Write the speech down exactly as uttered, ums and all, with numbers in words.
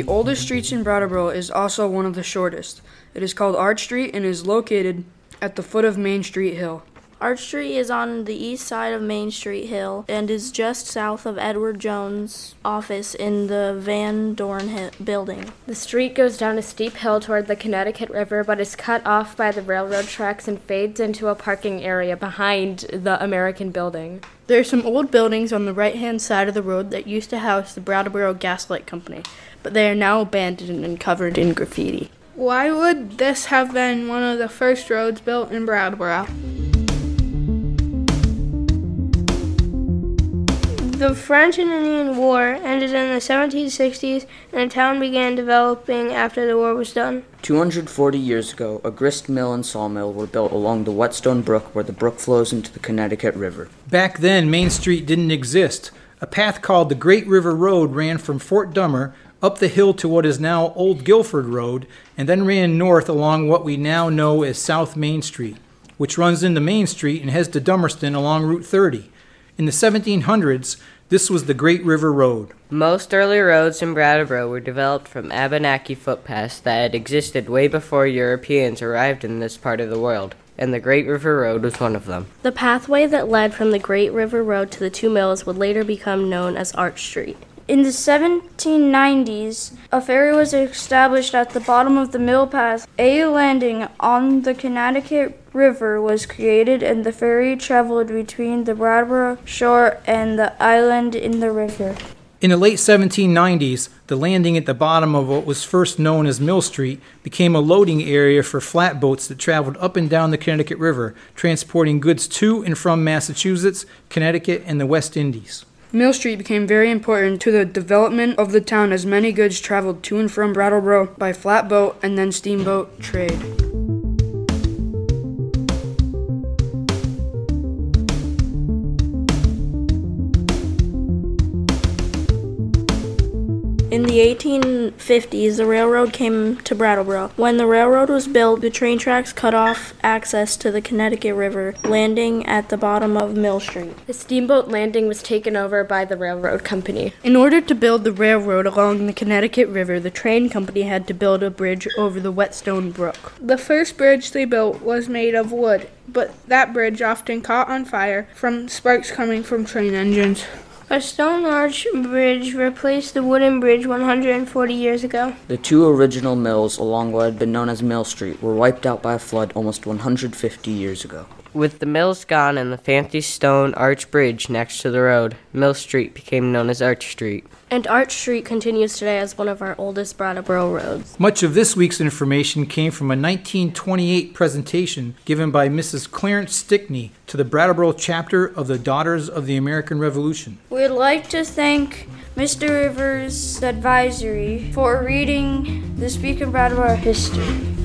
of the oldest streets in Brattleboro is also one of the shortest. It is called Arch Street and is located at the foot of Main Street Hill. Arch Street is on the east side of Main Street Hill and is just south of Edward Jones' office in the Van Dorn he- building. The street goes down a steep hill toward the Connecticut River, but is cut off by the railroad tracks and fades into a parking area behind the American building. There are some old buildings on the right-hand side of the road that used to house the Browderborough Gaslight Company, but they are now abandoned and covered in graffiti. Why would this have been one of the first roads built in Brattleboro? The French and Indian War ended in the seventeen sixties, and the town began developing after the war was done. two hundred forty years ago, a grist mill and sawmill were built along the Whetstone Brook, where the brook flows into the Connecticut River. Back then, Main Street didn't exist. A path called the Great River Road ran from Fort Dummer up the hill to what is now Old Guilford Road, and then ran north along what we now know as South Main Street, which runs into Main Street and heads to Dummerston along Route thirty. In the seventeen hundreds, this was the Great River Road. Most early roads in Brattleboro were developed from Abenaki footpaths that had existed way before Europeans arrived in this part of the world, and the Great River Road was one of them. The pathway that led from the Great River Road to the two mills would later become known as Arch Street. In the seventeen nineties, a ferry was established at the bottom of the mill path. A landing on the Connecticut River was created, and the ferry traveled between the Brattleboro shore and the island in the river. In the late seventeen nineties, the landing at the bottom of what was first known as Mill Street became a loading area for flatboats that traveled up and down the Connecticut River, transporting goods to and from Massachusetts, Connecticut, and the West Indies. Mill Street became very important to the development of the town, as many goods traveled to and from Brattleboro by flatboat and then steamboat trade. In the eighteen fifties, the railroad came to Brattleboro. When the railroad was built, the train tracks cut off access to the Connecticut River, landing at the bottom of Mill Street. The steamboat landing was taken over by the railroad company. In order to build the railroad along the Connecticut River, the train company had to build a bridge over the Whetstone Brook. The first bridge they built was made of wood, but that bridge often caught on fire from sparks coming from train engines. A stone arch bridge replaced the wooden bridge one hundred forty years ago. The two original mills along what had been known as Mill Street were wiped out by a flood almost one hundred fifty years ago. With the mills gone and the fancy stone arch bridge next to the road, Mill Street became known as Arch Street. And Arch Street continues today as one of our oldest Brattleboro roads. Much of this week's information came from a nineteen twenty-eight presentation given by Missus Clarence Stickney to the Brattleboro chapter of the Daughters of the American Revolution. We'd like to thank Mister Rivers' advisory for reading the Speak of Brattleboro history.